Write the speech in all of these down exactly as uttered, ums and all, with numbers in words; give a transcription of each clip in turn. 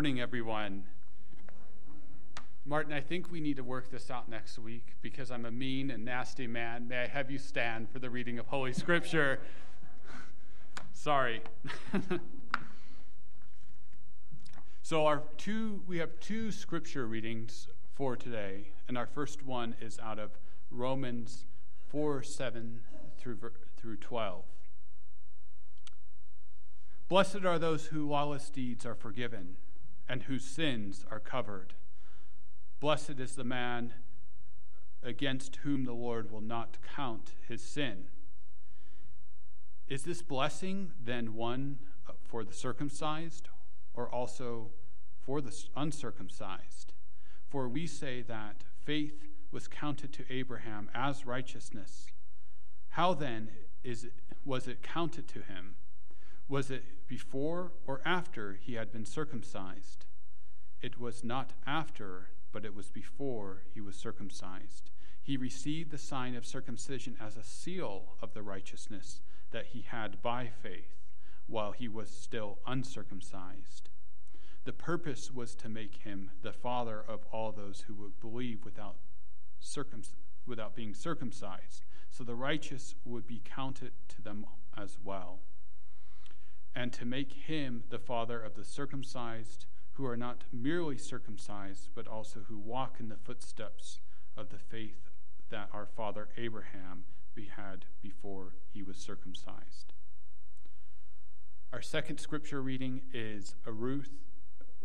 morning, everyone. Martin, I think we need to work this out next week because I'm a mean and nasty man. May I have you stand for the reading of Holy Scripture? Sorry. So our two, we have two scripture readings for today, and our first one is out of Romans four seven through through twelve. Blessed are those whose lawless deeds are forgiven and whose sins are covered. Blessed is the man against whom the Lord will not count his sin. Is this blessing then one for the circumcised or also for the uncircumcised? For we say that faith was counted to Abraham as righteousness. How then is it, was it counted to him? Was it before or after he had been circumcised? It was not after, but it was before he was circumcised. He received the sign of circumcision as a seal of the righteousness that he had by faith, while he was still uncircumcised. The purpose was to make him the father of all those who would believe without circumc- without being circumcised, so the righteous would be counted to them as well, and to make him the father of the circumcised, who are not merely circumcised, but also who walk in the footsteps of the faith that our father Abraham had before he was circumcised. Our second scripture reading is Ruth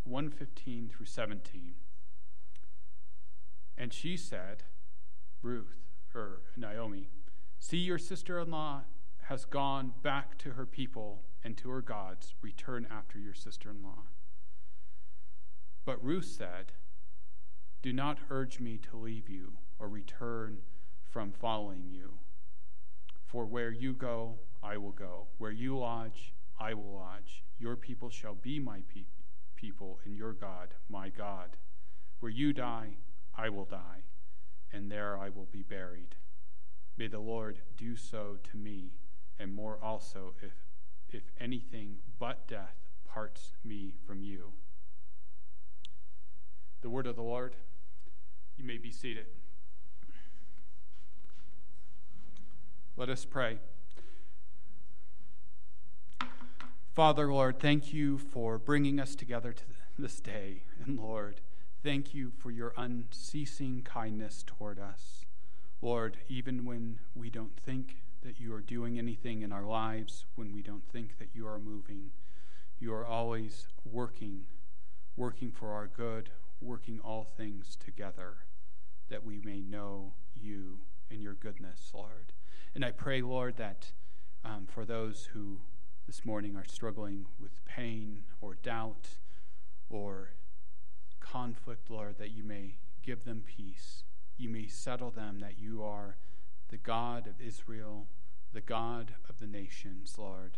one fifteen through seventeen. And she said, Ruth, or Naomi, see, your sister-in-law has gone back to her people and to her gods. Return after your sister-in-law. But Ruth said, do not urge me to leave you or return from following you. For where you go, I will go. Where you lodge, I will lodge. Your people shall be my pe- people, and your God, my God. Where you die, I will die, and there I will be buried. May the Lord do so to me, and more also, if if anything but death parts me from you. The word of the Lord. You may be seated. Let us pray. Father, Lord, thank you for bringing us together to this day. And Lord, thank you for your unceasing kindness toward us. Lord, even when we don't think that you are doing anything in our lives, when we don't think that you are moving, you are always working, working for our good, working all things together, that we may know you and your goodness, Lord. And I pray, Lord, that um, for those who this morning are struggling with pain or doubt or conflict, Lord, that you may give them peace. You may settle them that you are the God of Israel, the God of the nations, Lord,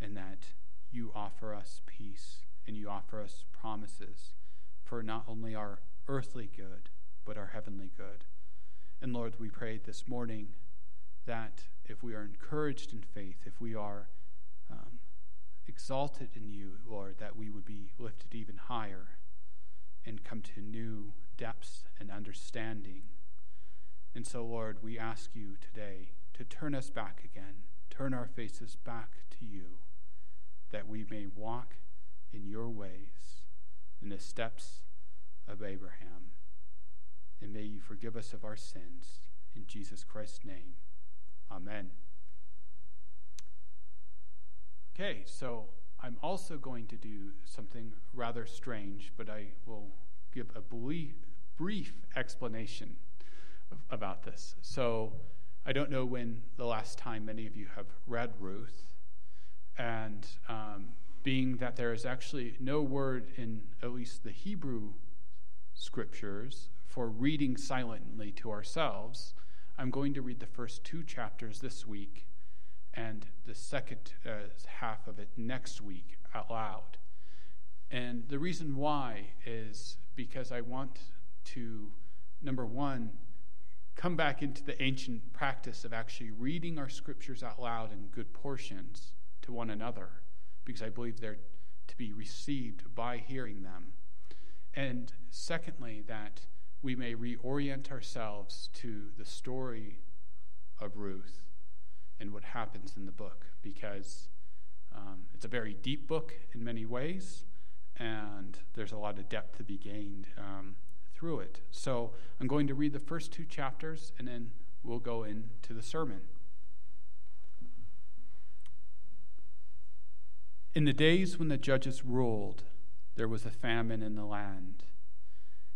and that you offer us peace and you offer us promises for not only our earthly good, but our heavenly good. And Lord, we pray this morning that if we are encouraged in faith, if we are um, exalted in you, Lord, that we would be lifted even higher and come to new depths and understanding. And so, Lord, we ask you today to turn us back again, turn our faces back to you, that we may walk in your ways, in the steps of Abraham. And may you forgive us of our sins. In Jesus Christ's name, amen. Okay, so I'm also going to do something rather strange, but I will give a brief, brief explanation about this. So I don't know when the last time many of you have read Ruth, and um, being that there is actually no word in at least the Hebrew scriptures for reading silently to ourselves, I'm going to read the first two chapters this week and the second uh, half of it next week out loud. And the reason why is because I want to, number one, come back into the ancient practice of actually reading our scriptures out loud in good portions to one another, because I believe they're to be received by hearing them. And secondly, that we may reorient ourselves to the story of Ruth and what happens in the book, because um, it's a very deep book in many ways, and there's a lot of depth to be gained um, through it. So I'm going to read the first two chapters, and then we'll go into the sermon. In the days when the judges ruled, there was a famine in the land.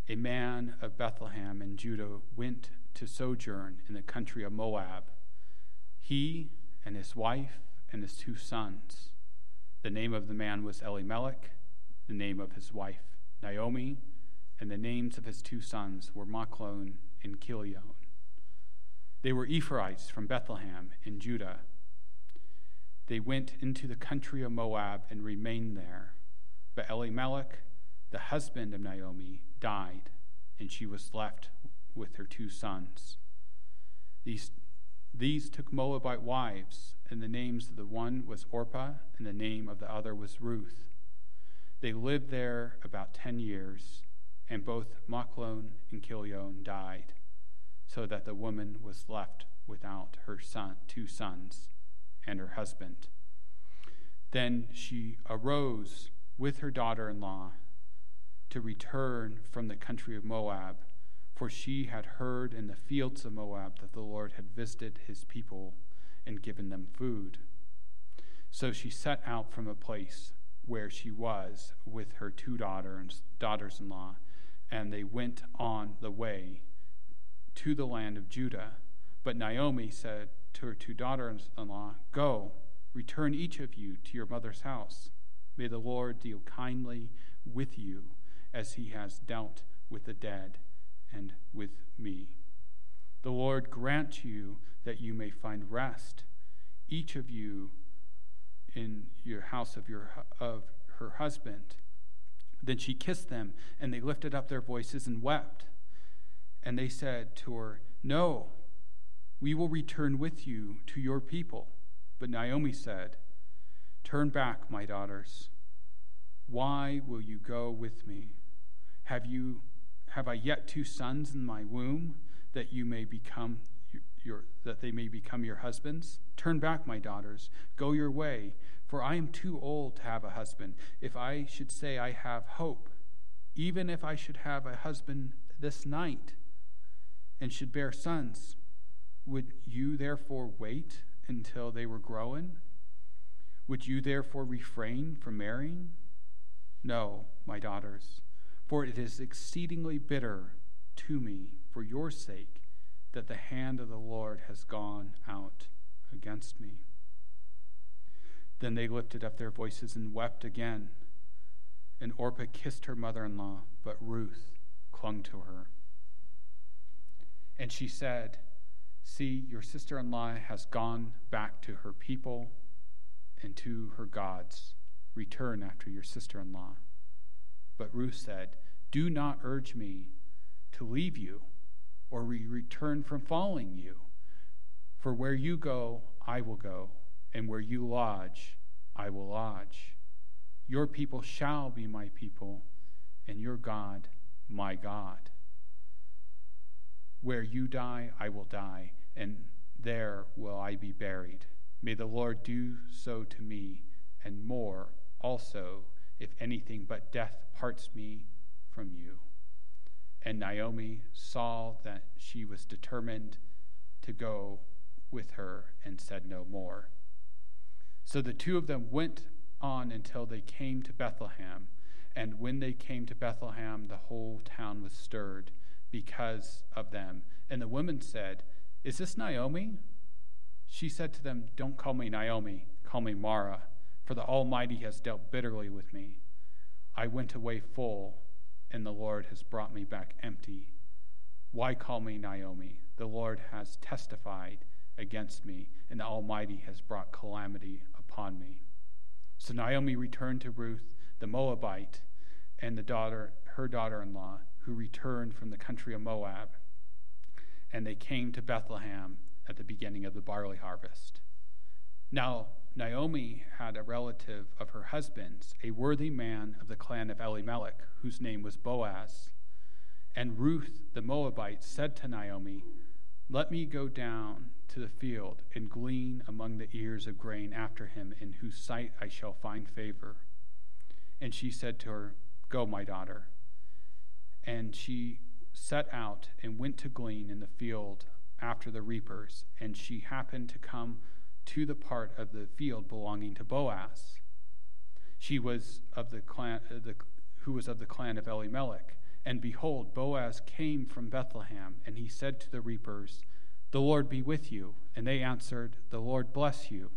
A man of Bethlehem in Judah went to sojourn in the country of Moab, he and his wife and his two sons. The name of the man was Elimelech, the name of his wife Naomi, and the names of his two sons were Machlon and Kilion. They were Ephraites from Bethlehem in Judah. They went into the country of Moab and remained there. But Elimelech, the husband of Naomi, died, and she was left with her two sons. These These took Moabite wives, and the names of the one was Orpah, and the name of the other was Ruth. They lived there about ten years, and both Machlon and Kilion died, so that the woman was left without her son, two sons and her husband. Then she arose with her daughter-in-law to return from the country of Moab, for she had heard in the fields of Moab that the Lord had visited his people and given them food. So she set out from a place where she was with her two daughters, daughters-in-law, and they went on the way to the land of Judah. But Naomi said to her two daughters-in-law, "Go, return each of you to your mother's house. May the Lord deal kindly with you as he has dealt with the dead and with me. The Lord grant you that you may find rest, each of you in your house of your of her husband." Then she kissed them, and they lifted up their voices and wept. And they said to her, "No, we will return with you to your people." But Naomi said, "Turn back, my daughters. Why will you go with me? Have you Have I yet two sons in my womb, that you may become your, your that they may become your husbands? Turn back, my daughters, go your way, for I am too old to have a husband. If I should say I have hope, even if I should have a husband this night, and should bear sons, would you therefore wait until they were grown? Would you therefore refrain from marrying? No, my daughters. For it is exceedingly bitter to me for your sake that the hand of the Lord has gone out against me." Then they lifted up their voices and wept again. And Orpah kissed her mother-in-law, but Ruth clung to her. And she said, "See, your sister-in-law has gone back to her people and to her gods. Return after your sister-in-law." But Ruth said, "Do not urge me to leave you or re- return from following you. For where you go, I will go, and where you lodge, I will lodge. Your people shall be my people, and your God, my God. Where you die, I will die, and there will I be buried. May the Lord do so to me, and more also, if anything but death parts me from you." And Naomi saw that she was determined to go with her and said no more. So the two of them went on until they came to Bethlehem. And when they came to Bethlehem, the whole town was stirred because of them. And the women said, "Is this Naomi?" She said to them, "Don't call me Naomi, call me Mara, for the Almighty has dealt bitterly with me. I went away full, and the Lord has brought me back empty. Why call me Naomi? The Lord has testified against me, and the Almighty has brought calamity upon me." So Naomi returned to Ruth, the Moabite, and the daughter, her daughter-in-law, who returned from the country of Moab. And they came to Bethlehem at the beginning of the barley harvest. Now Naomi had a relative of her husband's, a worthy man of the clan of Elimelech, whose name was Boaz. And Ruth the Moabite said to Naomi, "Let me go down to the field and glean among the ears of grain after him, in whose sight I shall find favor." And she said to her, "Go, my daughter." And she set out and went to glean in the field after the reapers, and she happened to come to the part of the field belonging to Boaz, she was of the clan, uh, the, who was of the clan of Elimelech. And behold, Boaz came from Bethlehem, and he said to the reapers, "The Lord be with you." And they answered, "The Lord bless you."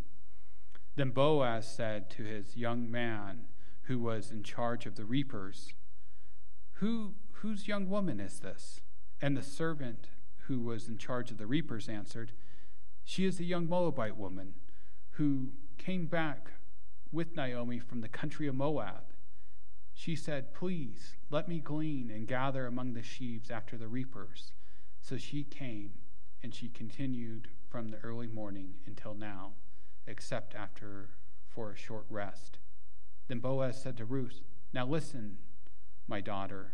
Then Boaz said to his young man who was in charge of the reapers, Who, whose young woman is this?" And the servant who was in charge of the reapers answered, "She is the young Moabite woman who came back with Naomi from the country of Moab. She said, 'Please, let me glean and gather among the sheaves after the reapers.' So she came, and she continued from the early morning until now, except after for a short rest." Then Boaz said to Ruth, "Now listen, my daughter,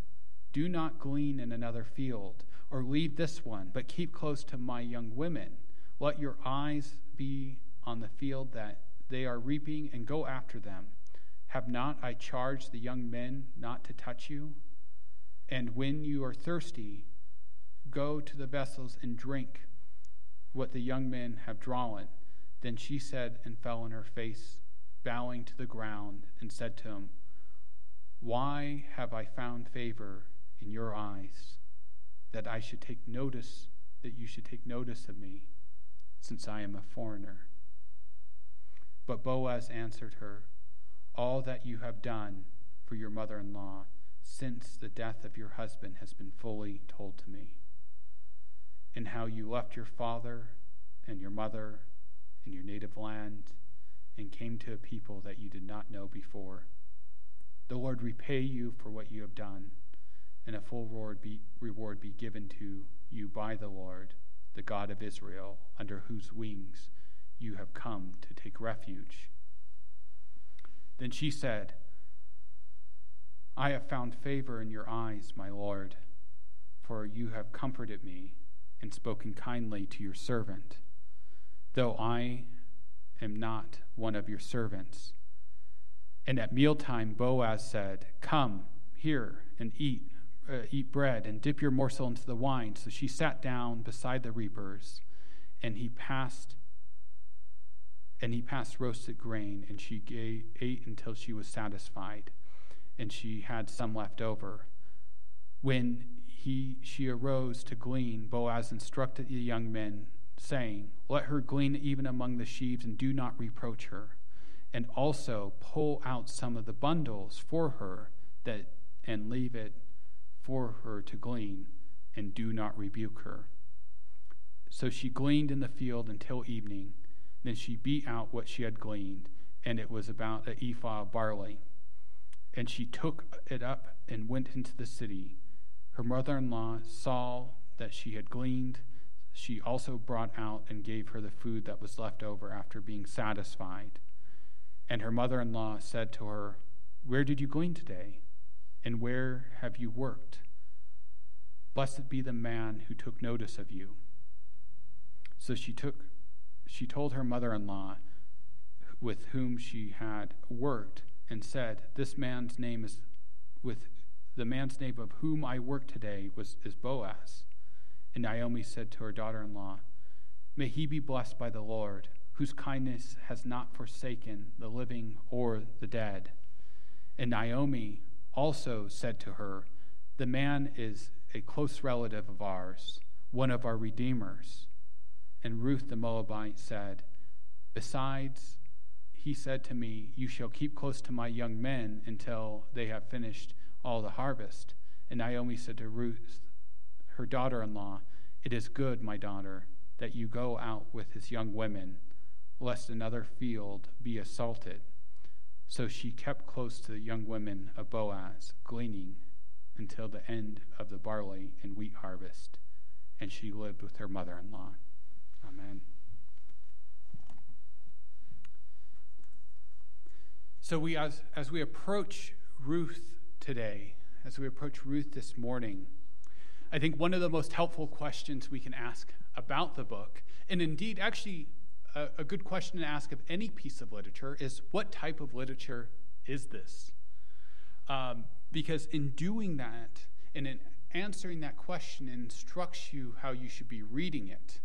do not glean in another field or leave this one, but keep close to my young women. Let your eyes be on the field that they are reaping, and go after them. Have not I charged the young men not to touch you? And when you are thirsty, go to the vessels and drink what the young men have drawn." Then she said and fell on her face, bowing to the ground, and said to him, "Why have I found favor in your eyes, that I should take notice, that you should take notice of me, since I am a foreigner?" But Boaz answered her, "All that you have done for your mother-in-law since the death of your husband has been fully told to me, and how you left your father and your mother and your native land and came to a people that you did not know before. The Lord repay you for what you have done, and a full reward be, reward be given to you by the Lord, the God of Israel, under whose wings you have come to take refuge." Then she said, "I have found favor in your eyes, my Lord, for you have comforted me and spoken kindly to your servant, though I am not one of your servants." And at mealtime Boaz said, "Come here and eat uh, eat bread and dip your morsel into the wine." So she sat down beside the reapers, and he passed and he passed roasted grain, and she gave, ate until she was satisfied, and she had some left over. When he she arose to glean, Boaz instructed the young men, saying, "Let her glean even among the sheaves, and do not reproach her. And also pull out some of the bundles for her, that and leave it for her to glean, and do not rebuke her." So she gleaned in the field until evening. Then she beat out what she had gleaned, and it was about an ephah of barley. And she took it up and went into the city. Her mother-in-law saw that she had gleaned. She also brought out and gave her the food that was left over after being satisfied. And her mother-in-law said to her, "Where did you glean today? And where have you worked? Blessed be the man who took notice of you." So she took, she told her mother-in-law with whom she had worked, and said, "This man's name is with the man's name of whom I worked today was is Boaz." And Naomi said to her daughter-in-law, "May he be blessed by the Lord, whose kindness has not forsaken the living or the dead." And Naomi also said to her, "The man is a close relative of ours, one of our redeemers." And Ruth the Moabite said, "Besides, he said to me, 'You shall keep close to my young men until they have finished all the harvest.'" And Naomi said to Ruth, her daughter-in-law, "It is good, my daughter, that you go out with his young women, lest another field be assaulted." So she kept close to the young women of Boaz, gleaning until the end of the barley and wheat harvest, and she lived with her mother-in-law. Amen. So we, as, as we approach Ruth today, as we approach Ruth this morning, I think one of the most helpful questions we can ask about the book, and indeed actually a, a good question to ask of any piece of literature, is what type of literature is this? Um, because in doing that, and in answering that question, instructs you how you should be reading it.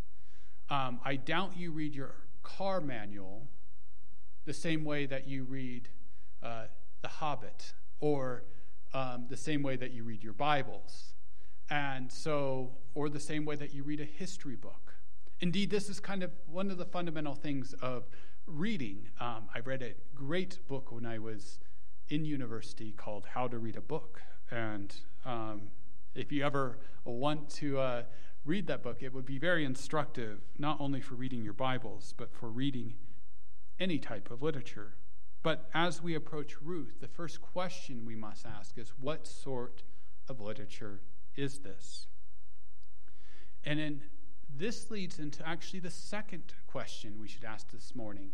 Um, I doubt you read your car manual the same way that you read uh, The Hobbit, or um, the same way that you read your Bibles, and so, or the same way that you read a history book. Indeed, this is kind of one of the fundamental things of reading. Um, I read a great book when I was in university called How to Read a Book, and um, if you ever want to uh, read that book, it would be very instructive, not only for reading your Bibles, but for reading any type of literature. But as we approach Ruth, the first question we must ask is, what sort of literature is this? And then this leads into actually the second question we should ask this morning.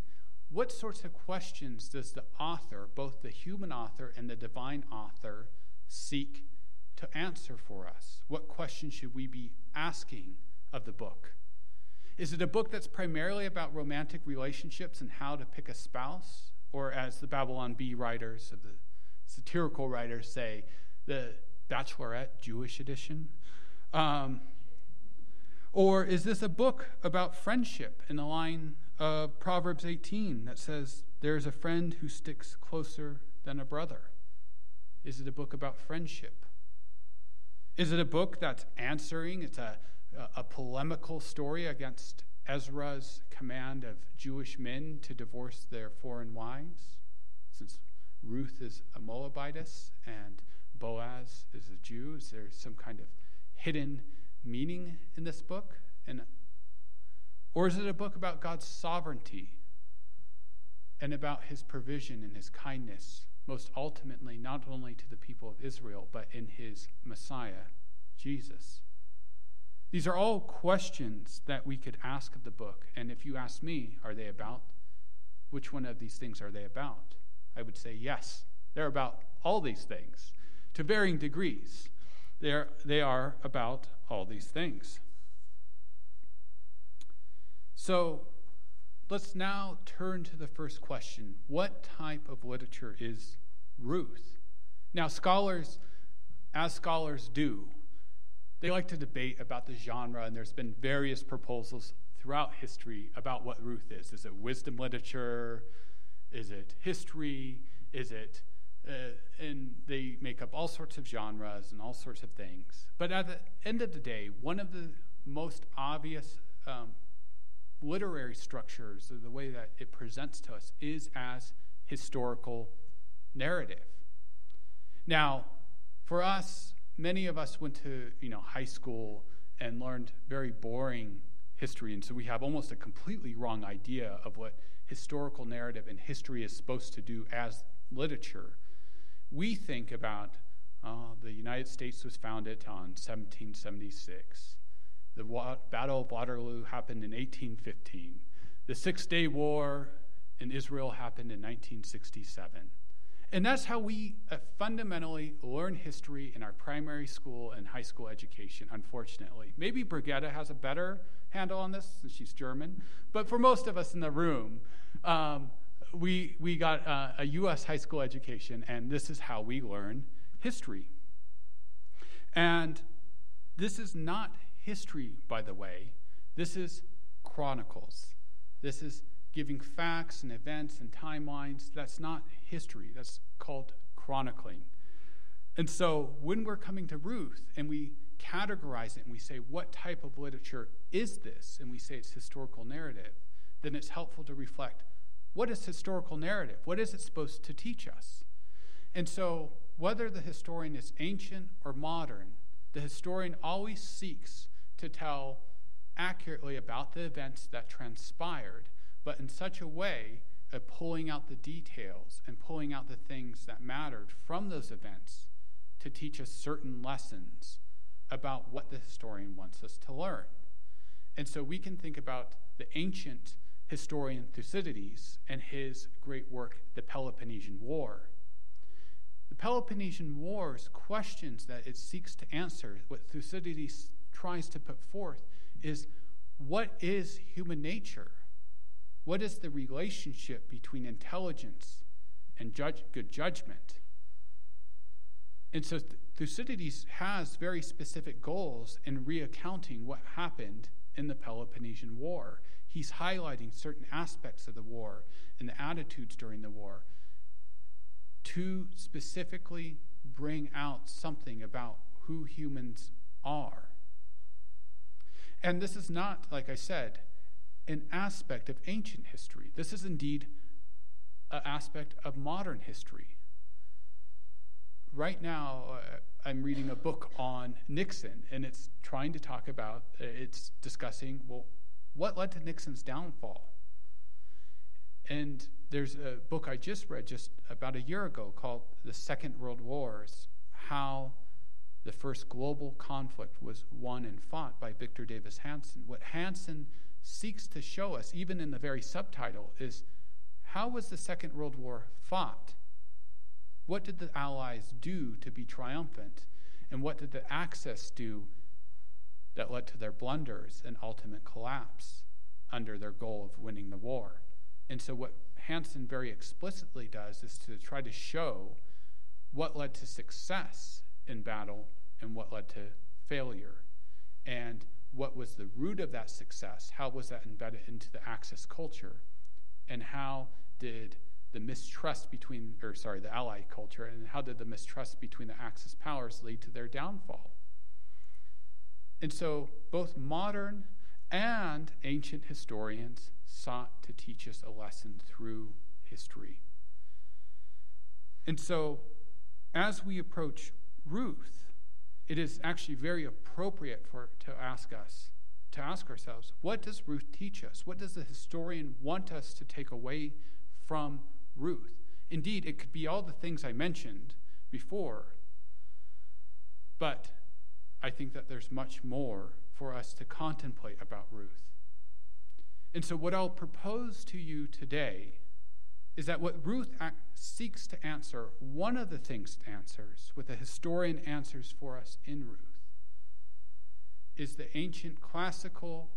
What sorts of questions does the author, both the human author and the divine author, seek to answer for us? What questions should we be asking of the book? Is it a book that's primarily about romantic relationships and how to pick a spouse? Or as the Babylon Bee writers, or the satirical writers say, the Bachelorette Jewish edition? Um, or is this a book about friendship in the line of Proverbs eighteen that says, there's a friend who sticks closer than a brother? Is it a book about friendship? Is it a book that's answering? It's a, a polemical story against Ezra's command of Jewish men to divorce their foreign wives, since Ruth is a Moabitess and Boaz is a Jew. Is there some kind of hidden meaning in this book? And, or is it a book about God's sovereignty and about his provision and his kindness, most ultimately not only to the people of Israel, but in his Messiah, Jesus? These are all questions that we could ask of the book. And if you ask me, are they about? Which one of these things are they about? I would say yes, they're about all these things, to varying degrees. They're, they are about all these things. So let's now turn to the first question. What type of literature is Ruth? Now, scholars, as scholars do, they like to debate about the genre, and there's been various proposals throughout history about what Ruth is. Is it wisdom literature? Is it history? Is it, uh, and they make up all sorts of genres and all sorts of things. But at the end of the day, one of the most obvious um, literary structures, or the way that it presents to us, is as historical narrative. Now, for us, many of us went to, you know, high school and learned very boring history, and so we have almost a completely wrong idea of what historical narrative and history is supposed to do as literature. We think about uh, the United States was founded on seventeen seventy-six. The wa- Battle of Waterloo happened in eighteen fifteen. The Six-Day War in Israel happened in nineteen sixty-seven. And that's how we uh, fundamentally learn history in our primary school and high school education, unfortunately. Maybe Brigitte has a better handle on this, since she's German. But for most of us in the room, um, we, we got uh, a U S high school education, and this is how we learn history. And this is not history, by the way. This is chronicles. This is giving facts and events and timelines. That's not history. That's called chronicling. And so when we're coming to Ruth and we categorize it and we say, what type of literature is this? And we say it's historical narrative, then it's helpful to reflect, what is historical narrative? What is it supposed to teach us? And so whether the historian is ancient or modern, the historian always seeks to tell accurately about the events that transpired, but in such a way of pulling out the details and pulling out the things that mattered from those events to teach us certain lessons about what the historian wants us to learn. And so we can think about the ancient historian Thucydides and his great work, The Peloponnesian War. The Peloponnesian War's questions that it seeks to answer, what Thucydides tries to put forth, is what is human nature? What is the relationship between intelligence and judge, good judgment? And so Thucydides has very specific goals in reaccounting what happened in the Peloponnesian War. He's highlighting certain aspects of the war and the attitudes during the war to specifically bring out something about who humans are. And this is not, like I said, an aspect of ancient history. This is indeed an aspect of modern history. Right now, uh, I'm reading a book on Nixon, and it's trying to talk about, uh, it's discussing, well, what led to Nixon's downfall? And there's a book I just read just about a year ago called The Second World Wars, How the First Global Conflict Was Won and Fought by Victor Davis Hanson. What Hanson seeks to show us, even in the very subtitle, is how was the Second World War fought? What did the Allies do to be triumphant? And what did the Axis do that led to their blunders and ultimate collapse under their goal of winning the war? And so what Hanson very explicitly does is to try to show what led to success in battle and what led to failure. And what was the root of that success? How was that embedded into the Axis culture? And how did the mistrust between, or sorry, the Allied culture, and how did the mistrust between the Axis powers lead to their downfall? And so both modern and ancient historians sought to teach us a lesson through history. And so as we approach Ruth, it is actually very appropriate for to ask us, to ask ourselves, what does Ruth teach us? What does the historian want us to take away from Ruth? Indeed, it could be all the things I mentioned before, but I think that there's much more for us to contemplate about Ruth. And so what I'll propose to you today is that what Ruth ac- seeks to answer, one of the things it answers, what the historian answers for us in Ruth, is the ancient classical,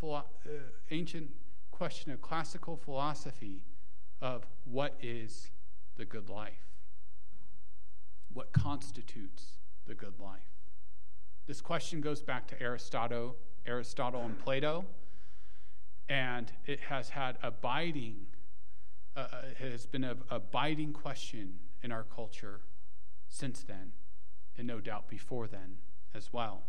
philo- uh, ancient question of classical philosophy of what is the good life? What constitutes the good life? This question goes back to Aristotle, Aristotle and Plato, and it has had abiding, uh, it has been an abiding question in our culture since then, and no doubt before then as well.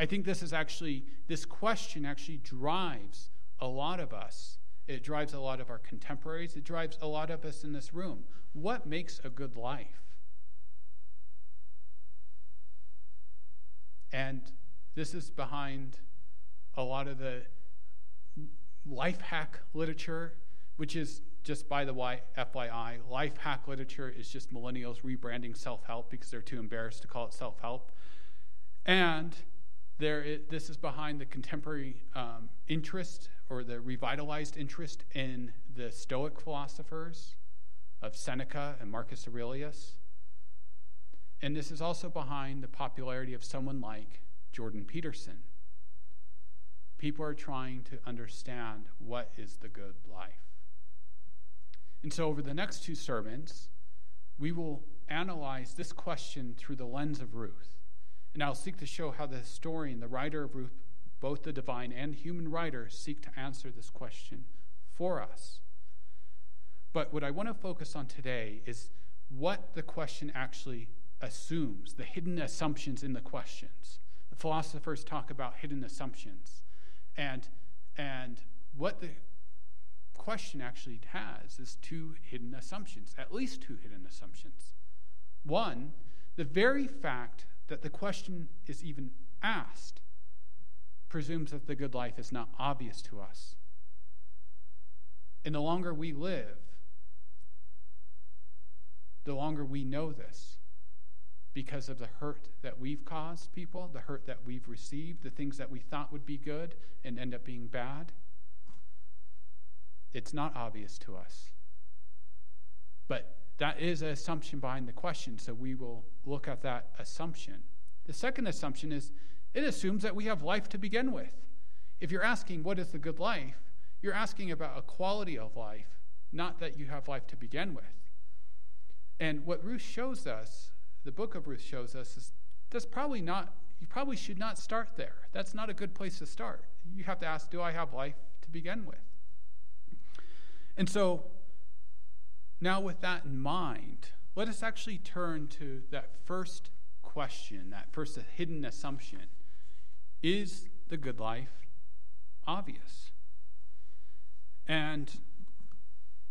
I think this is actually, this question actually drives a lot of us. It drives a lot of our contemporaries. It drives a lot of us in this room. What makes a good life? And this is behind a lot of the life hack literature, which is just, by the way, F Y I, life hack literature is just millennials rebranding self-help because they're too embarrassed to call it self-help. And there is, this is behind the contemporary um, interest or the revitalized interest in the Stoic philosophers of Seneca and Marcus Aurelius. And this is also behind the popularity of someone like Jordan Peterson. People are trying to understand what is the good life. And so over the next two sermons, we will analyze this question through the lens of Ruth. And I'll seek to show how the historian, the writer of Ruth, both the divine and human writers, seek to answer this question for us. But what I want to focus on today is what the question actually assumes, the hidden assumptions in the questions. The philosophers talk about hidden assumptions. And, and what the question actually has is two hidden assumptions, at least two hidden assumptions. One, the very fact that the question is even asked presumes that the good life is not obvious to us. And the longer we live, the longer we know this, because of the hurt that we've caused people, the hurt that we've received, the things that we thought would be good and end up being bad. It's not obvious to us. But that is an assumption behind the question, so we will look at that assumption. The second assumption is it assumes that we have life to begin with. If you're asking what is the good life, you're asking about a quality of life, not that you have life to begin with. And what Ruth shows us, the book of Ruth shows us, is that's probably not, you probably should not start there. That's not a good place to start. You have to ask, do I have life to begin with? And so now with that in mind, let us actually turn to that first question, that first hidden assumption. Is the good life obvious? And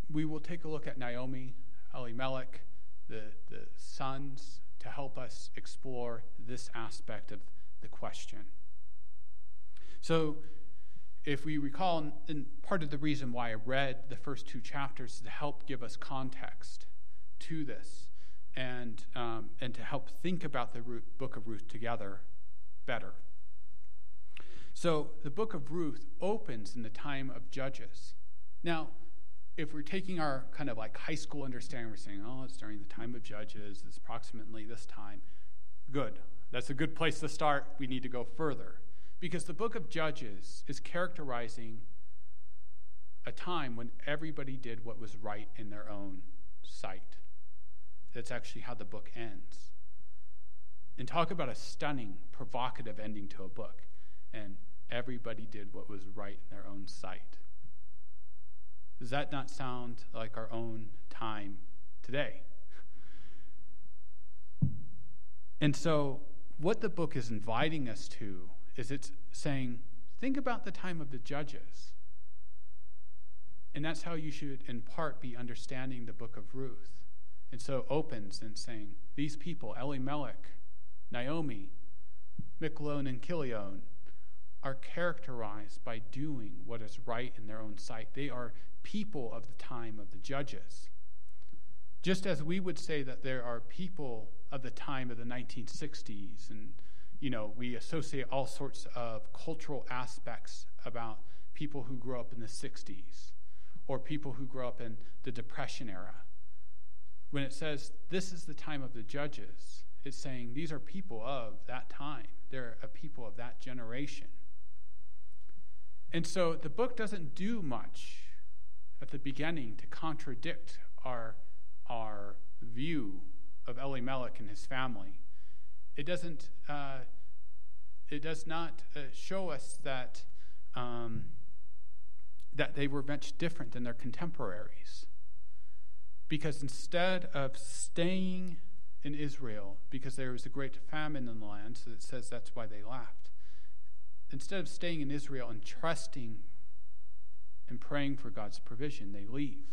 we will take a look at Naomi, Elimelech, the, the sons, to help us explore this aspect of the question. So if we recall, and part of the reason why I read the first two chapters is to help give us context to this and, um, and to help think about the book of Ruth together better. So the book of Ruth opens in the time of Judges. Now, if we're taking our kind of like high school understanding, we're saying, oh, it's during the time of Judges, it's approximately this time. Good. That's a good place to start. We need to go further. Because the book of Judges is characterizing a time when everybody did what was right in their own sight. That's actually how the book ends. And talk about a stunning, provocative ending to a book. And everybody did what was right in their own sight. Does that not sound like our own time today? And so what the book is inviting us to is it's saying, think about the time of the Judges. And that's how you should, in part, be understanding the book of Ruth. And so it opens in saying, these people, Elimelech, Naomi, Machlon, and Kilion, are characterized by doing what is right in their own sight. They are people of the time of the Judges. Just as we would say that there are people of the time of the nineteen sixties, and you know, we associate all sorts of cultural aspects about people who grew up in the sixties or people who grew up in the Depression era. When it says this is the time of the Judges, it's saying these are people of that time. They're a people of that generation. And so the book doesn't do much at the beginning to contradict our, our view of Elimelech and his family. It doesn't. Uh, it does not uh, show us that um, that they were much different than their contemporaries, because instead of staying in Israel, because there was a great famine in the land, so it says that's why they left. Instead of staying in Israel and trusting and praying for God's provision, they leave.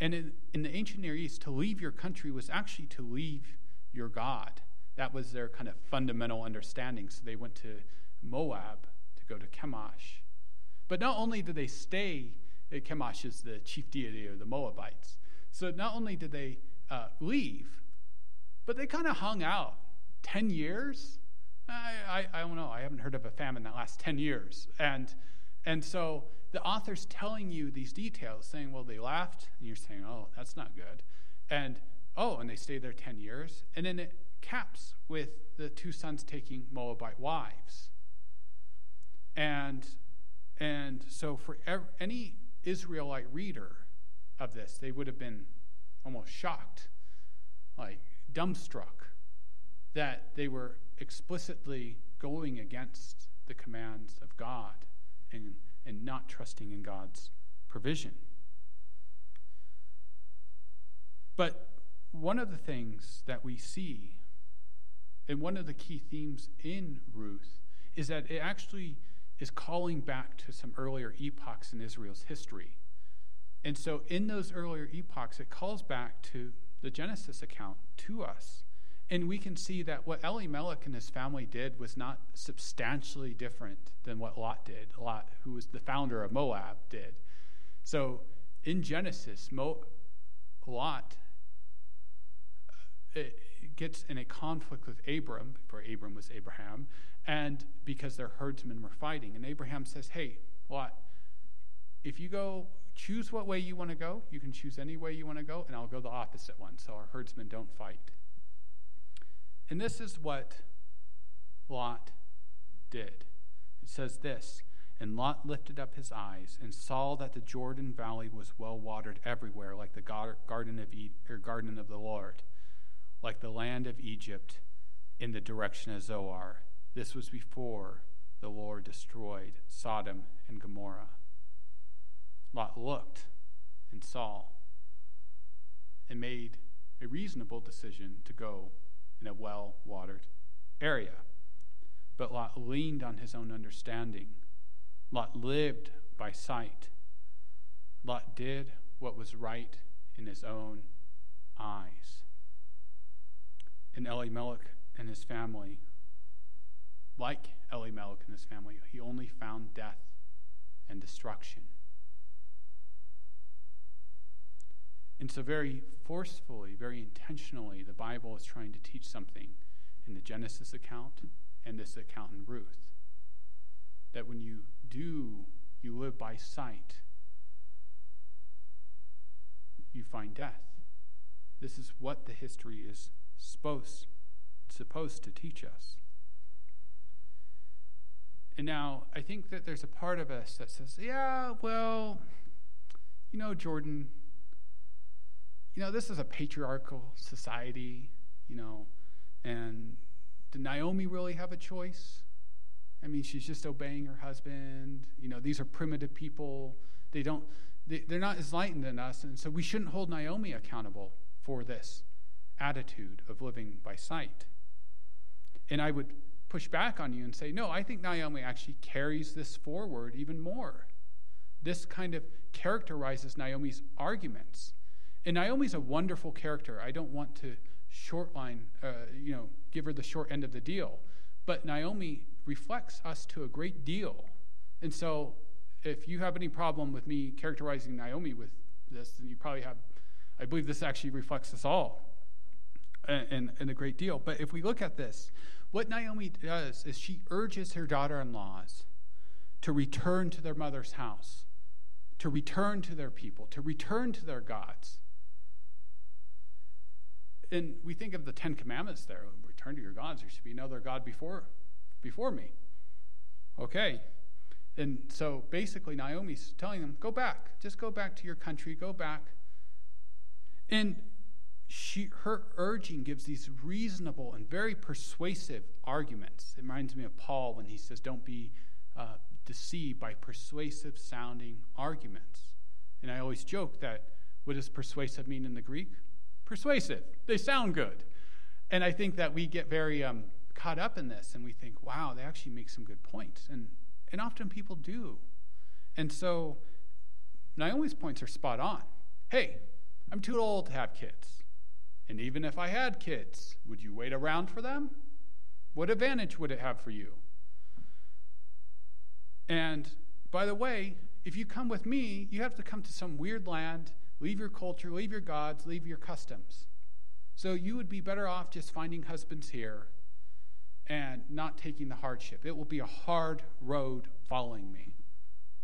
And in, in the ancient Near East, to leave your country was actually to leave your God. That was their kind of fundamental understanding. So they went to Moab to go to Chemosh. But not only did they stay, Chemosh is the chief deity of the Moabites. So not only did they uh, leave, but they kind of hung out ten years. I, I I don't know. I haven't heard of a famine that lasts ten years. And and so the author's telling you these details, saying, well, they left. And you're saying, oh, that's not good. And, oh, and they stayed there ten years. And then it caps with the two sons taking Moabite wives. And and so for ev- any Israelite reader of this, they would have been almost shocked, like dumbstruck, that they were explicitly going against the commands of God and, and not trusting in God's provision. But one of the things that we see, and one of the key themes in Ruth, is that it actually is calling back to some earlier epochs in Israel's history. And so in those earlier epochs, it calls back to the Genesis account to us. And we can see that what Elimelech and his family did was not substantially different than what Lot did. Lot, who was the founder of Moab, did. So in Genesis, Mo- Lot uh, gets in a conflict with Abram, before Abram was Abraham, and because their herdsmen were fighting. And Abraham says, hey, Lot, if you go choose what way you want to go. You can choose any way you want to go, and I'll go the opposite one, so our herdsmen don't fight. And this is what Lot did. It says this, and Lot lifted up his eyes and saw that the Jordan Valley was well watered everywhere, like the garden of e- or garden of the Lord, like the land of Egypt in the direction of Zoar. This was before the Lord destroyed Sodom and Gomorrah. Lot looked and saw and made a reasonable decision to go in a well-watered area. But Lot leaned on his own understanding. Lot lived by sight. Lot did what was right in his own eyes. And Elimelech and his family, like Elimelech and his family, he only found death and destruction. And so very forcefully, very intentionally, the Bible is trying to teach something in the Genesis account and this account in Ruth, that when you do, you live by sight, you find death. This is what the history is supposed, supposed to teach us. And now, I think that there's a part of us that says, yeah, well, you know, Jordan, you know, this is a patriarchal society, you know, and did Naomi really have a choice? I mean, she's just obeying her husband. You know, these are primitive people. They don't, they, they're not as enlightened as us, and so we shouldn't hold Naomi accountable for this attitude of living by sight. And I would push back on you and say, no, I think Naomi actually carries this forward even more. This kind of characterizes Naomi's arguments. And Naomi's a wonderful character. I don't want to shortline, uh, you know, give her the short end of the deal. But Naomi reflects us to a great deal. And so if you have any problem with me characterizing Naomi with this, then you probably have, I believe this actually reflects us all and, and a great deal. But if we look at this, what Naomi does is she urges her daughter-in-laws to return to their mother's house, to return to their people, to return to their gods. And we think of the Ten Commandments there. Return to your gods. There should be no other God before, before me. Okay. And so basically Naomi's telling them, go back. Just go back to your country. Go back. And She, her urging gives these reasonable and very persuasive arguments. It reminds me of Paul when he says, don't be uh, deceived by persuasive-sounding arguments. And I always joke that, what does persuasive mean in the Greek? Persuasive. They sound good. And I think that we get very um, caught up in this, and we think, wow, they actually make some good points. And, and often people do. And so Naomi's points are spot on. Hey, I'm too old to have kids. And even if I had kids, would you wait around for them? What advantage would it have for you? And by the way, if you come with me, you have to come to some weird land, leave your culture, leave your gods, leave your customs. So you would be better off just finding husbands here and not taking the hardship. It will be a hard road following me.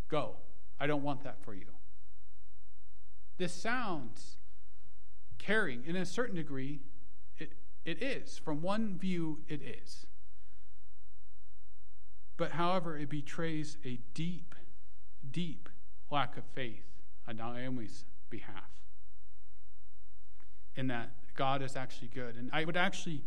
Go. I don't want that for you. This sounds caring, in a certain degree, it, it is. From one view, it is. But however, it betrays a deep, deep lack of faith on Naomi's behalf, in that God is actually good. And I would actually,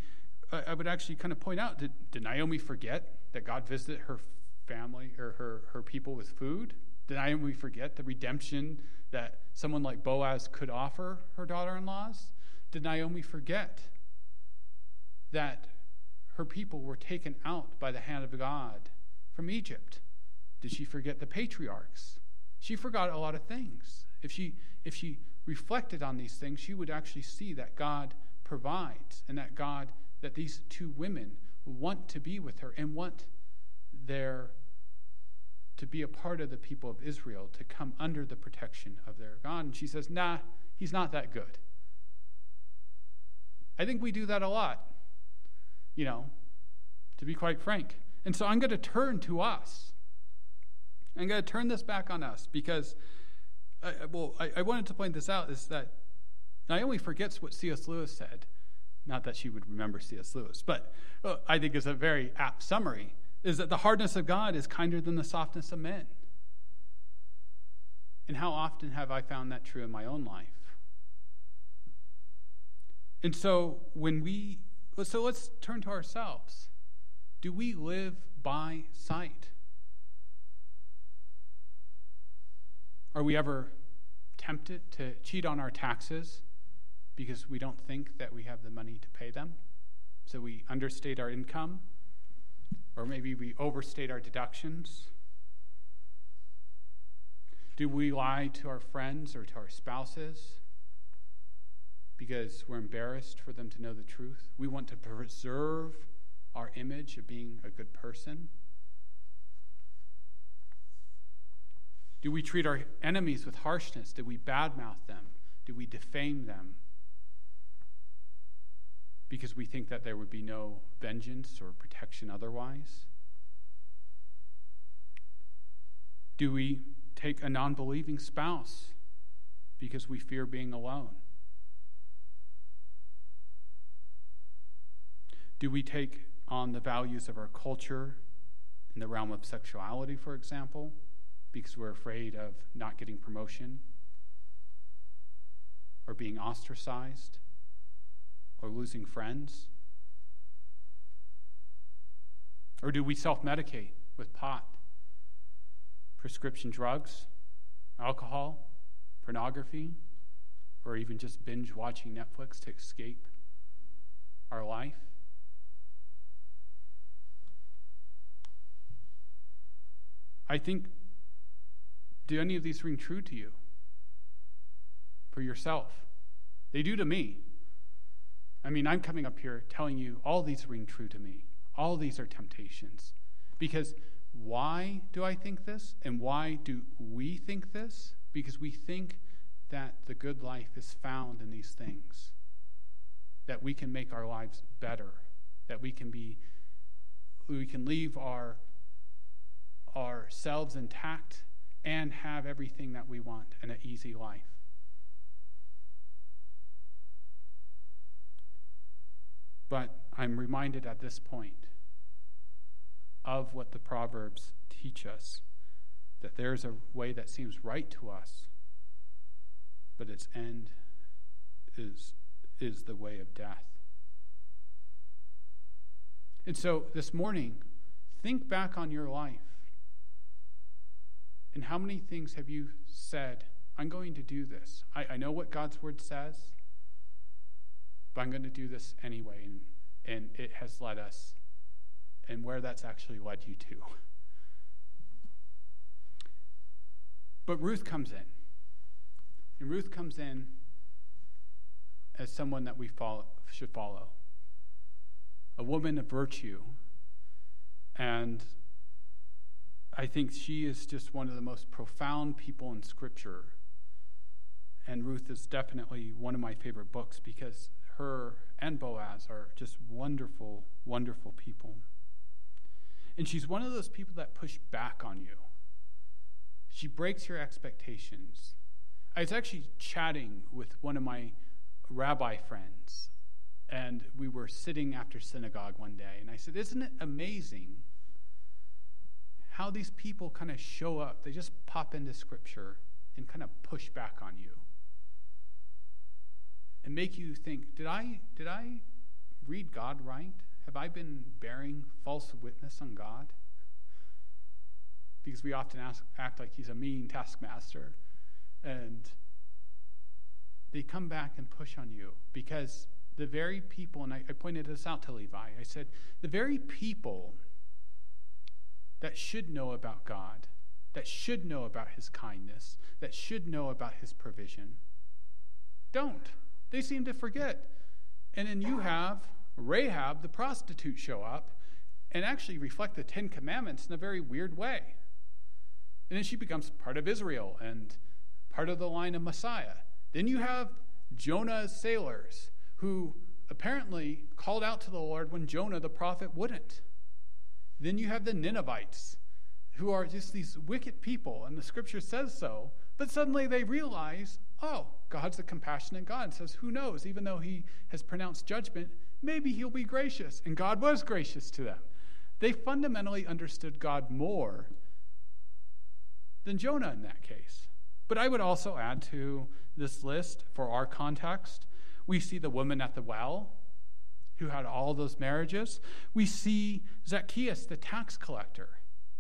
I would actually kind of point out: did, did Naomi forget that God visited her family or her her people with food? Did Naomi forget the redemption that someone like Boaz could offer her daughter-in-laws? Did Naomi forget that her people were taken out by the hand of God from Egypt? Did she forget the patriarchs? She forgot a lot of things. If she, if she reflected on these things, she would actually see that God provides, and that God, that these two women want to be with her and want their to be a part of the people of Israel, to come under the protection of their God. And she says, nah, he's not that good. I think we do that a lot, you know, to be quite frank. And so I'm going to turn to us. I'm going to turn this back on us, because I, well, I, I wanted to point this out, is that Naomi forgets what C S. Lewis said. Not that she would remember C S. Lewis, but uh, I think it's a very apt summary, is that the hardness of God is kinder than the softness of men. And how often have I found that true in my own life? And so when we, so let's turn to ourselves. Do we live by sight? Are we ever tempted to cheat on our taxes because we don't think that we have the money to pay them? So we understate our income, or maybe we overstate our deductions. Do we lie to our friends or to our spouses because we're embarrassed for them to know the truth? We want to preserve our image of being a good person. Do we treat our enemies with harshness? Do we badmouth them? Do we defame them? Because we think that there would be no vengeance or protection otherwise? Do we take a non-believing spouse because we fear being alone? Do we take on the values of our culture in the realm of sexuality, for example, because we're afraid of not getting promotion, or being ostracized, or losing friends? Or do we self-medicate with pot, prescription drugs, alcohol, pornography, or even just binge watching Netflix to escape our life? I think, do any of these ring true to you? For yourself? They do to me. I mean, I'm coming up here telling you all these ring true to me. All these are temptations. Because why do I think this? And why do we think this? Because we think that the good life is found in these things. That we can make our lives better. That we can be, we can leave our ourselves intact and have everything that we want in an easy life. But I'm reminded at this point of what the Proverbs teach us, that there's a way that seems right to us, but its end is, is the way of death. And so this morning, think back on your life. And how many things have you said, I'm going to do this. I, I know what God's word says, but I'm going to do this anyway. And, and it has led us, and where that's actually led you to. But Ruth comes in. And Ruth comes in as someone that we follow, should follow. A woman of virtue. And I think she is just one of the most profound people in Scripture. And Ruth is definitely one of my favorite books because her and Boaz are just wonderful, wonderful people. And she's one of those people that push back on you. She breaks your expectations. I was actually chatting with one of my rabbi friends, and we were sitting after synagogue one day, and I said, isn't it amazing how these people kind of show up? They just pop into Scripture and kind of push back on you and make you think, did I did I read God right? Have I been bearing false witness on God? Because we often ask, act like he's a mean taskmaster. And they come back and push on you because the very people, and I, I pointed this out to Levi, I said, the very people that should know about God, that should know about his kindness, that should know about his provision, don't. They seem to forget. And then you have Rahab, the prostitute, show up and actually reflect the Ten Commandments in a very weird way. And then she becomes part of Israel and part of the line of Messiah. Then you have Jonah's sailors, who apparently called out to the Lord when Jonah the prophet wouldn't. Then you have the Ninevites, who are just these wicked people, and the Scripture says so, But suddenly they realize, oh, God's a compassionate God, and says, who knows, even though he has pronounced judgment, maybe he'll be gracious. And God was gracious to them. They fundamentally understood God more than Jonah in that case. But I would also add to this list, for our context, we see the woman at the well who had all those marriages. We see Zacchaeus, the tax collector,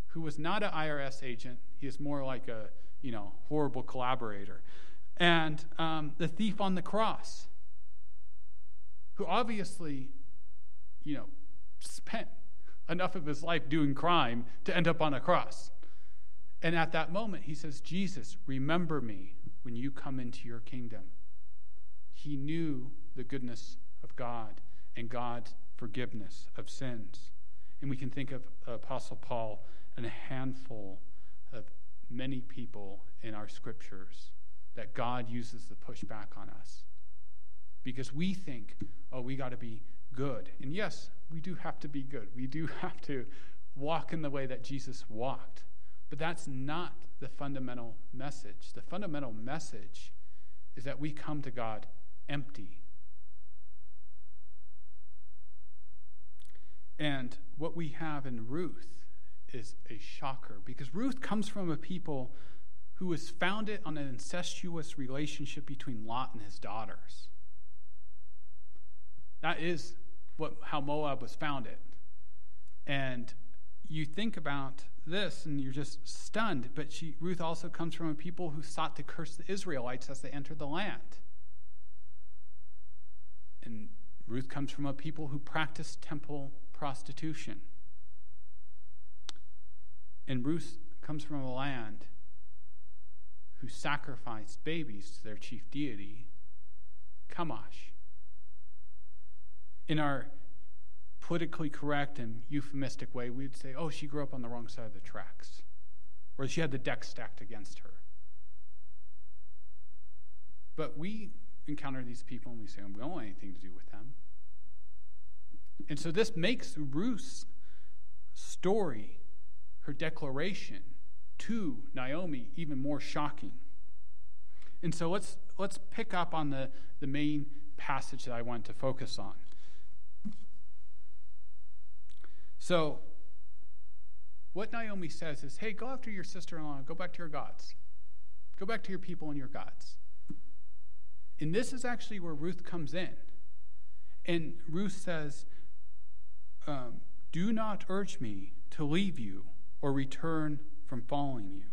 who was not an I R S agent. He is more like a, you know, horrible collaborator. And um, the thief on the cross, who obviously, you know, spent enough of his life doing crime to end up on a cross. And at that moment, he says, Jesus, remember me when you come into your kingdom. He knew the goodness of God and God's forgiveness of sins. And we can think of Apostle Paul and a handful of many people in our scriptures that God uses to push back on us. Because we think, oh, we got to be good. And yes, we do have to be good. We do have to walk in the way that Jesus walked. But that's not the fundamental message. The fundamental message is that we come to God empty. And what we have in Ruth is a shocker, because Ruth comes from a people who was founded on an incestuous relationship between Lot and his daughters. That is what how Moab was founded. And you think about this and you're just stunned, but she, Ruth also comes from a people who sought to curse the Israelites as they entered the land. And Ruth comes from a people who practiced temple prostitution. And Ruth comes from a land who sacrificed babies to their chief deity, Chemosh. In our politically correct and euphemistic way, we'd say, oh, she grew up on the wrong side of the tracks, or she had the deck stacked against her. But we encounter these people and we say, oh, we don't want anything to do with them. And so this makes Ruth's story, her declaration to Naomi, even more shocking. And so let's let's pick up on the, the main passage that I want to focus on. So what Naomi says is, hey, go after your sister-in-law, go back to your gods. Go back to your people and your gods. And this is actually where Ruth comes in. And Ruth says, um, do not urge me to leave you or return from following you.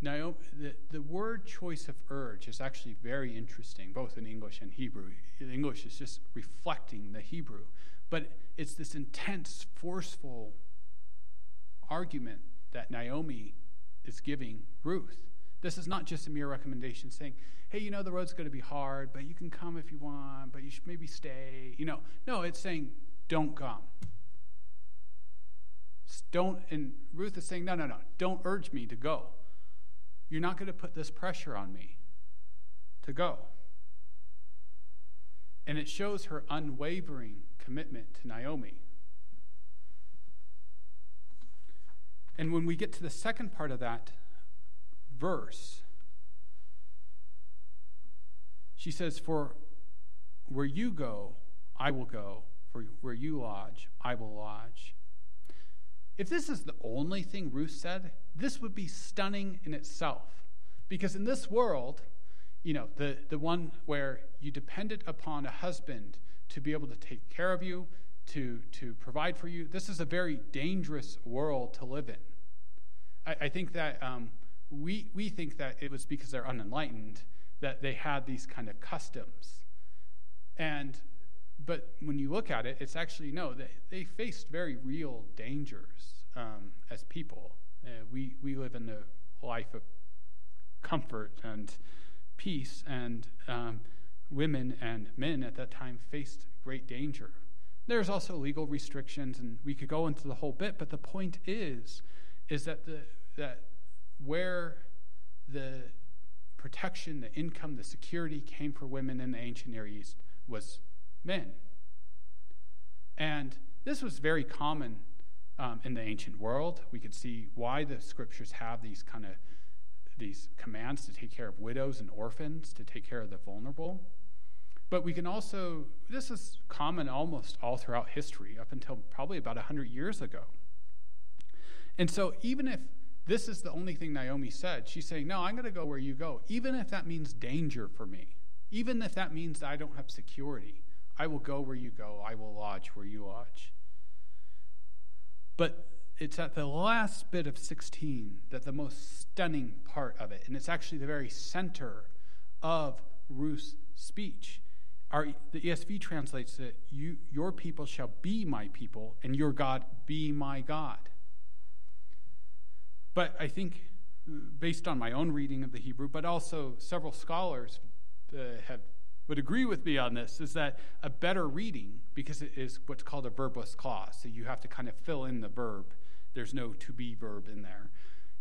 Naomi, the, the word choice of urge is actually very interesting, both in English and Hebrew. In English, it's just reflecting the Hebrew. But it's this intense, forceful argument that Naomi is giving Ruth. This is not just a mere recommendation saying, hey, you know, the road's going to be hard, but you can come if you want, but you should maybe stay. You know, no, it's saying, don't come. Don't, and Ruth is saying, no, no, no, don't urge me to go. You're not going to put this pressure on me to go. And it shows her unwavering commitment to Naomi. And when we get to the second part of that verse, she says, for where you go, I will go. For where you lodge, I will lodge. If this is the only thing Ruth said, this would be stunning in itself. Because in this world, you know, the, the one where you depended upon a husband to be able to take care of you, to, to provide for you, this is a very dangerous world to live in. I, I think that um, we, we think that it was because they're unenlightened that they had these kind of customs. And But when you look at it, it's actually, no, they, they faced very real dangers um, as people. Uh, we, we live in a life of comfort and peace, and um, women and men at that time faced great danger. There's also legal restrictions, and we could go into the whole bit, but the point is, is that the that where the protection, the income, the security came for women in the ancient Near East was men. And this was very common um, in the ancient world. We could see why the scriptures have these kind of these commands to take care of widows and orphans, to take care of the vulnerable. But we can also, this is common almost all throughout history up until probably about one hundred years ago. And so even if this is the only thing Naomi said, she's saying, no, I'm going to go where you go, even if that means danger for me, even if that means that I don't have security. I will go where you go. I will lodge where you lodge. But it's at the last bit of sixteen that the most stunning part of it, and it's actually the very center of Ruth's speech. Our, the E S V translates it, you, your people shall be my people, and your God be my God. But I think, based on my own reading of the Hebrew, but also several scholars uh, have would agree with me on this, is that a better reading, because it is what's called a verbless clause, so you have to kind of fill in the verb, there's no to be verb in there,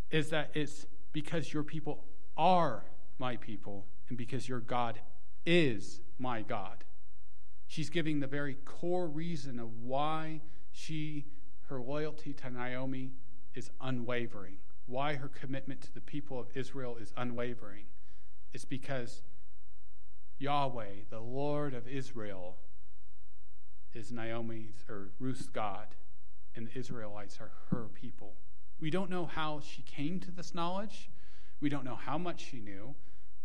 is that it's because your people are my people and because your God is my God. She's giving the very core reason of why she, her loyalty to Naomi is unwavering, why her commitment to the people of Israel is unwavering. It's because Yahweh, the Lord of Israel, is Naomi's or Ruth's God, and the Israelites are her people. We don't know how she came to this knowledge. We don't know how much she knew,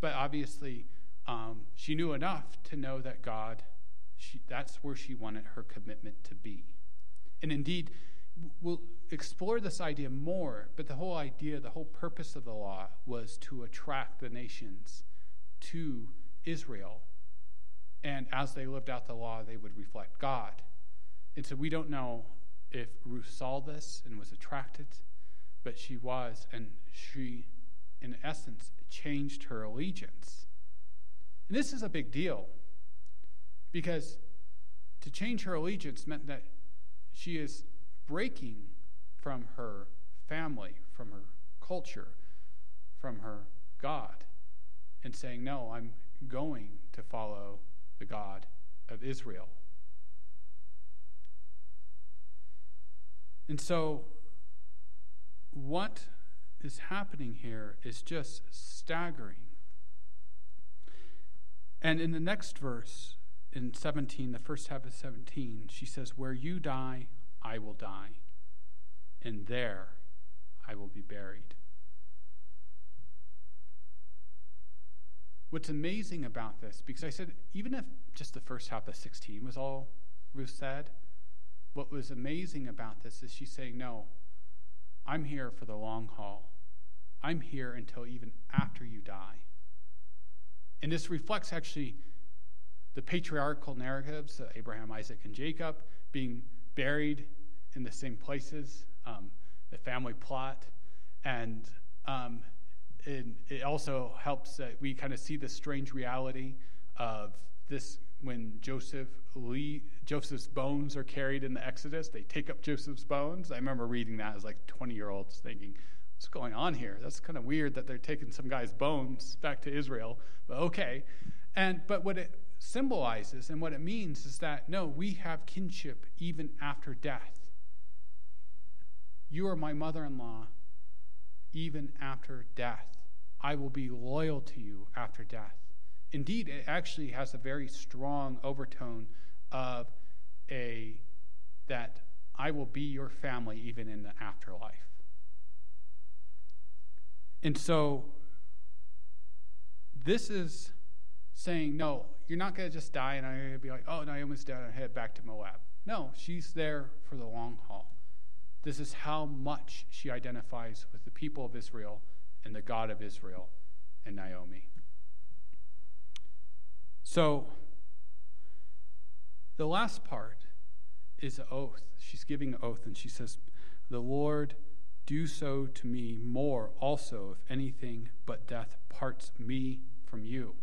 but obviously um, she knew enough to know that God, she, that's where she wanted her commitment to be. And indeed, we'll explore this idea more, but the whole idea, the whole purpose of the law was to attract the nations to Israel, and as they lived out the law, they would reflect God. And so we don't know if Ruth saw this and was attracted, but she was, and she, in essence, changed her allegiance. And this is a big deal, because to change her allegiance meant that she is breaking from her family, from her culture, from her God, and saying, no, I'm going to follow the God of Israel. And so what is happening here is just staggering. And in the next verse, in seventeen, the first half of seventeen, she says, where you die, I will die, and there I will be buried. What's amazing about this, because I said, even if just the first half of sixteen was all Ruth said, what was amazing about this is she's saying, no, I'm here for the long haul. I'm here until even after you die. And this reflects actually the patriarchal narratives, uh, Abraham, Isaac, and Jacob, being buried in the same places, um, the family plot, and um And it also helps that we kind of see the strange reality of this when Joseph Lee, Joseph's bones are carried in the Exodus. They take up Joseph's bones. I remember reading that as like twenty-year-olds thinking, what's going on here? That's kind of weird that they're taking some guy's bones back to Israel, but okay. And but what it symbolizes and what it means is that, no, we have kinship even after death. You are my mother-in-law. Even after death, I will be loyal to you after death. Indeed, it actually has a very strong overtone of a that I will be your family even in the afterlife. And so this is saying, no, you're not going to just die and I'm going to be like, oh, Naomi's dead, I head back to Moab. No, she's there for the long haul. This is how much she identifies with the people of Israel and the God of Israel and Naomi. So the last part is an oath. She's giving an oath, and she says, the Lord, do so to me more also, if anything but death parts me from you.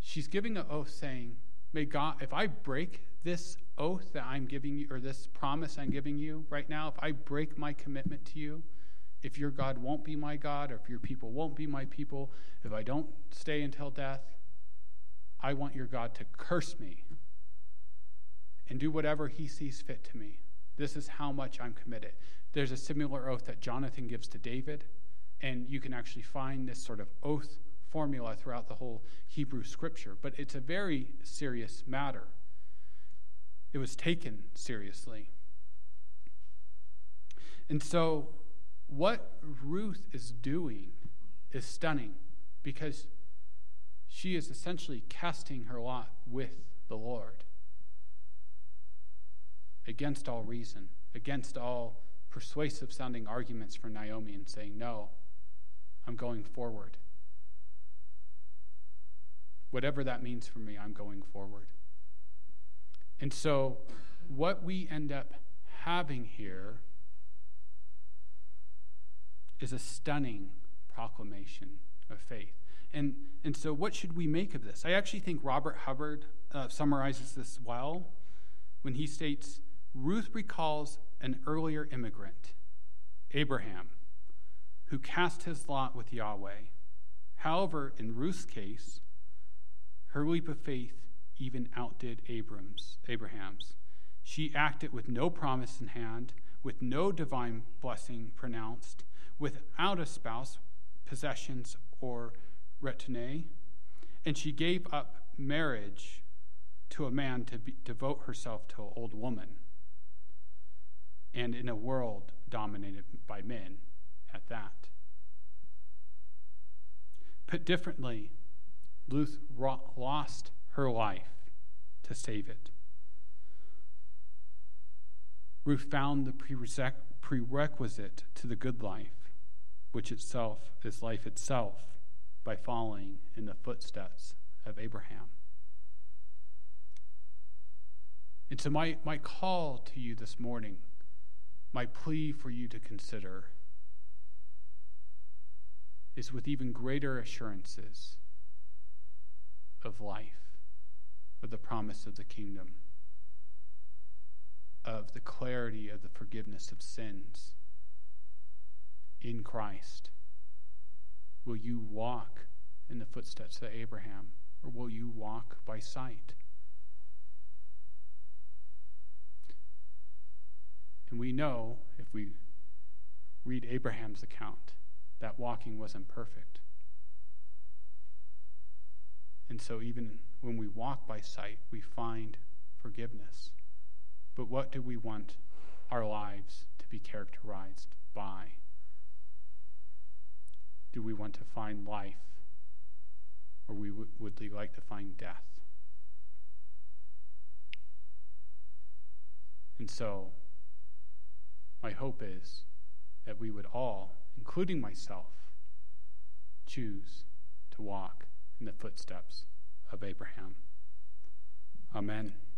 She's giving an oath saying, may God, if I break this oath that I'm giving you, or this promise I'm giving you right now, if I break my commitment to you, if your God won't be my God, or if your people won't be my people, if I don't stay until death, I want your God to curse me. and do whatever he sees fit to me. This is how much I'm committed. There's a similar oath that Jonathan gives to David, and you can actually find this sort of oath formula throughout the whole Hebrew scripture, but it's a very serious matter. It was taken seriously. And so what Ruth is doing is stunning, because she is essentially casting her lot with the Lord against all reason, against all persuasive sounding arguments for Naomi, and saying, no, I'm going forward. Whatever that means for me, I'm going forward. And so what we end up having here is a stunning proclamation of faith. And and so what should we make of this? I actually think Robert Hubbard uh, summarizes this well when he states, Ruth recalls an earlier immigrant, Abraham, who cast his lot with Yahweh. However, in Ruth's case, her leap of faith even outdid Abram's, Abraham's. She acted with no promise in hand, with no divine blessing pronounced, without a spouse, possessions, or retinue, and she gave up marriage to a man to be, devote herself to an old woman, and in a world dominated by men at that. Put differently, Ruth lost her life to save it. Ruth found the prerequisite to the good life, which itself is life itself, by following in the footsteps of Abraham. And so my, my call to you this morning, my plea for you to consider, is with even greater assurances of life, of the promise of the kingdom, of the clarity of the forgiveness of sins in Christ. Will you walk in the footsteps of Abraham, or will you walk by sight? And we know, if we read Abraham's account, that walking wasn't perfect. And so even when we walk by sight, we find forgiveness. But what do we want our lives to be characterized by? Do we want to find life, or we w- would we like to find death? And so, my hope is that we would all, including myself, choose to walk in the footsteps of Abraham. Amen.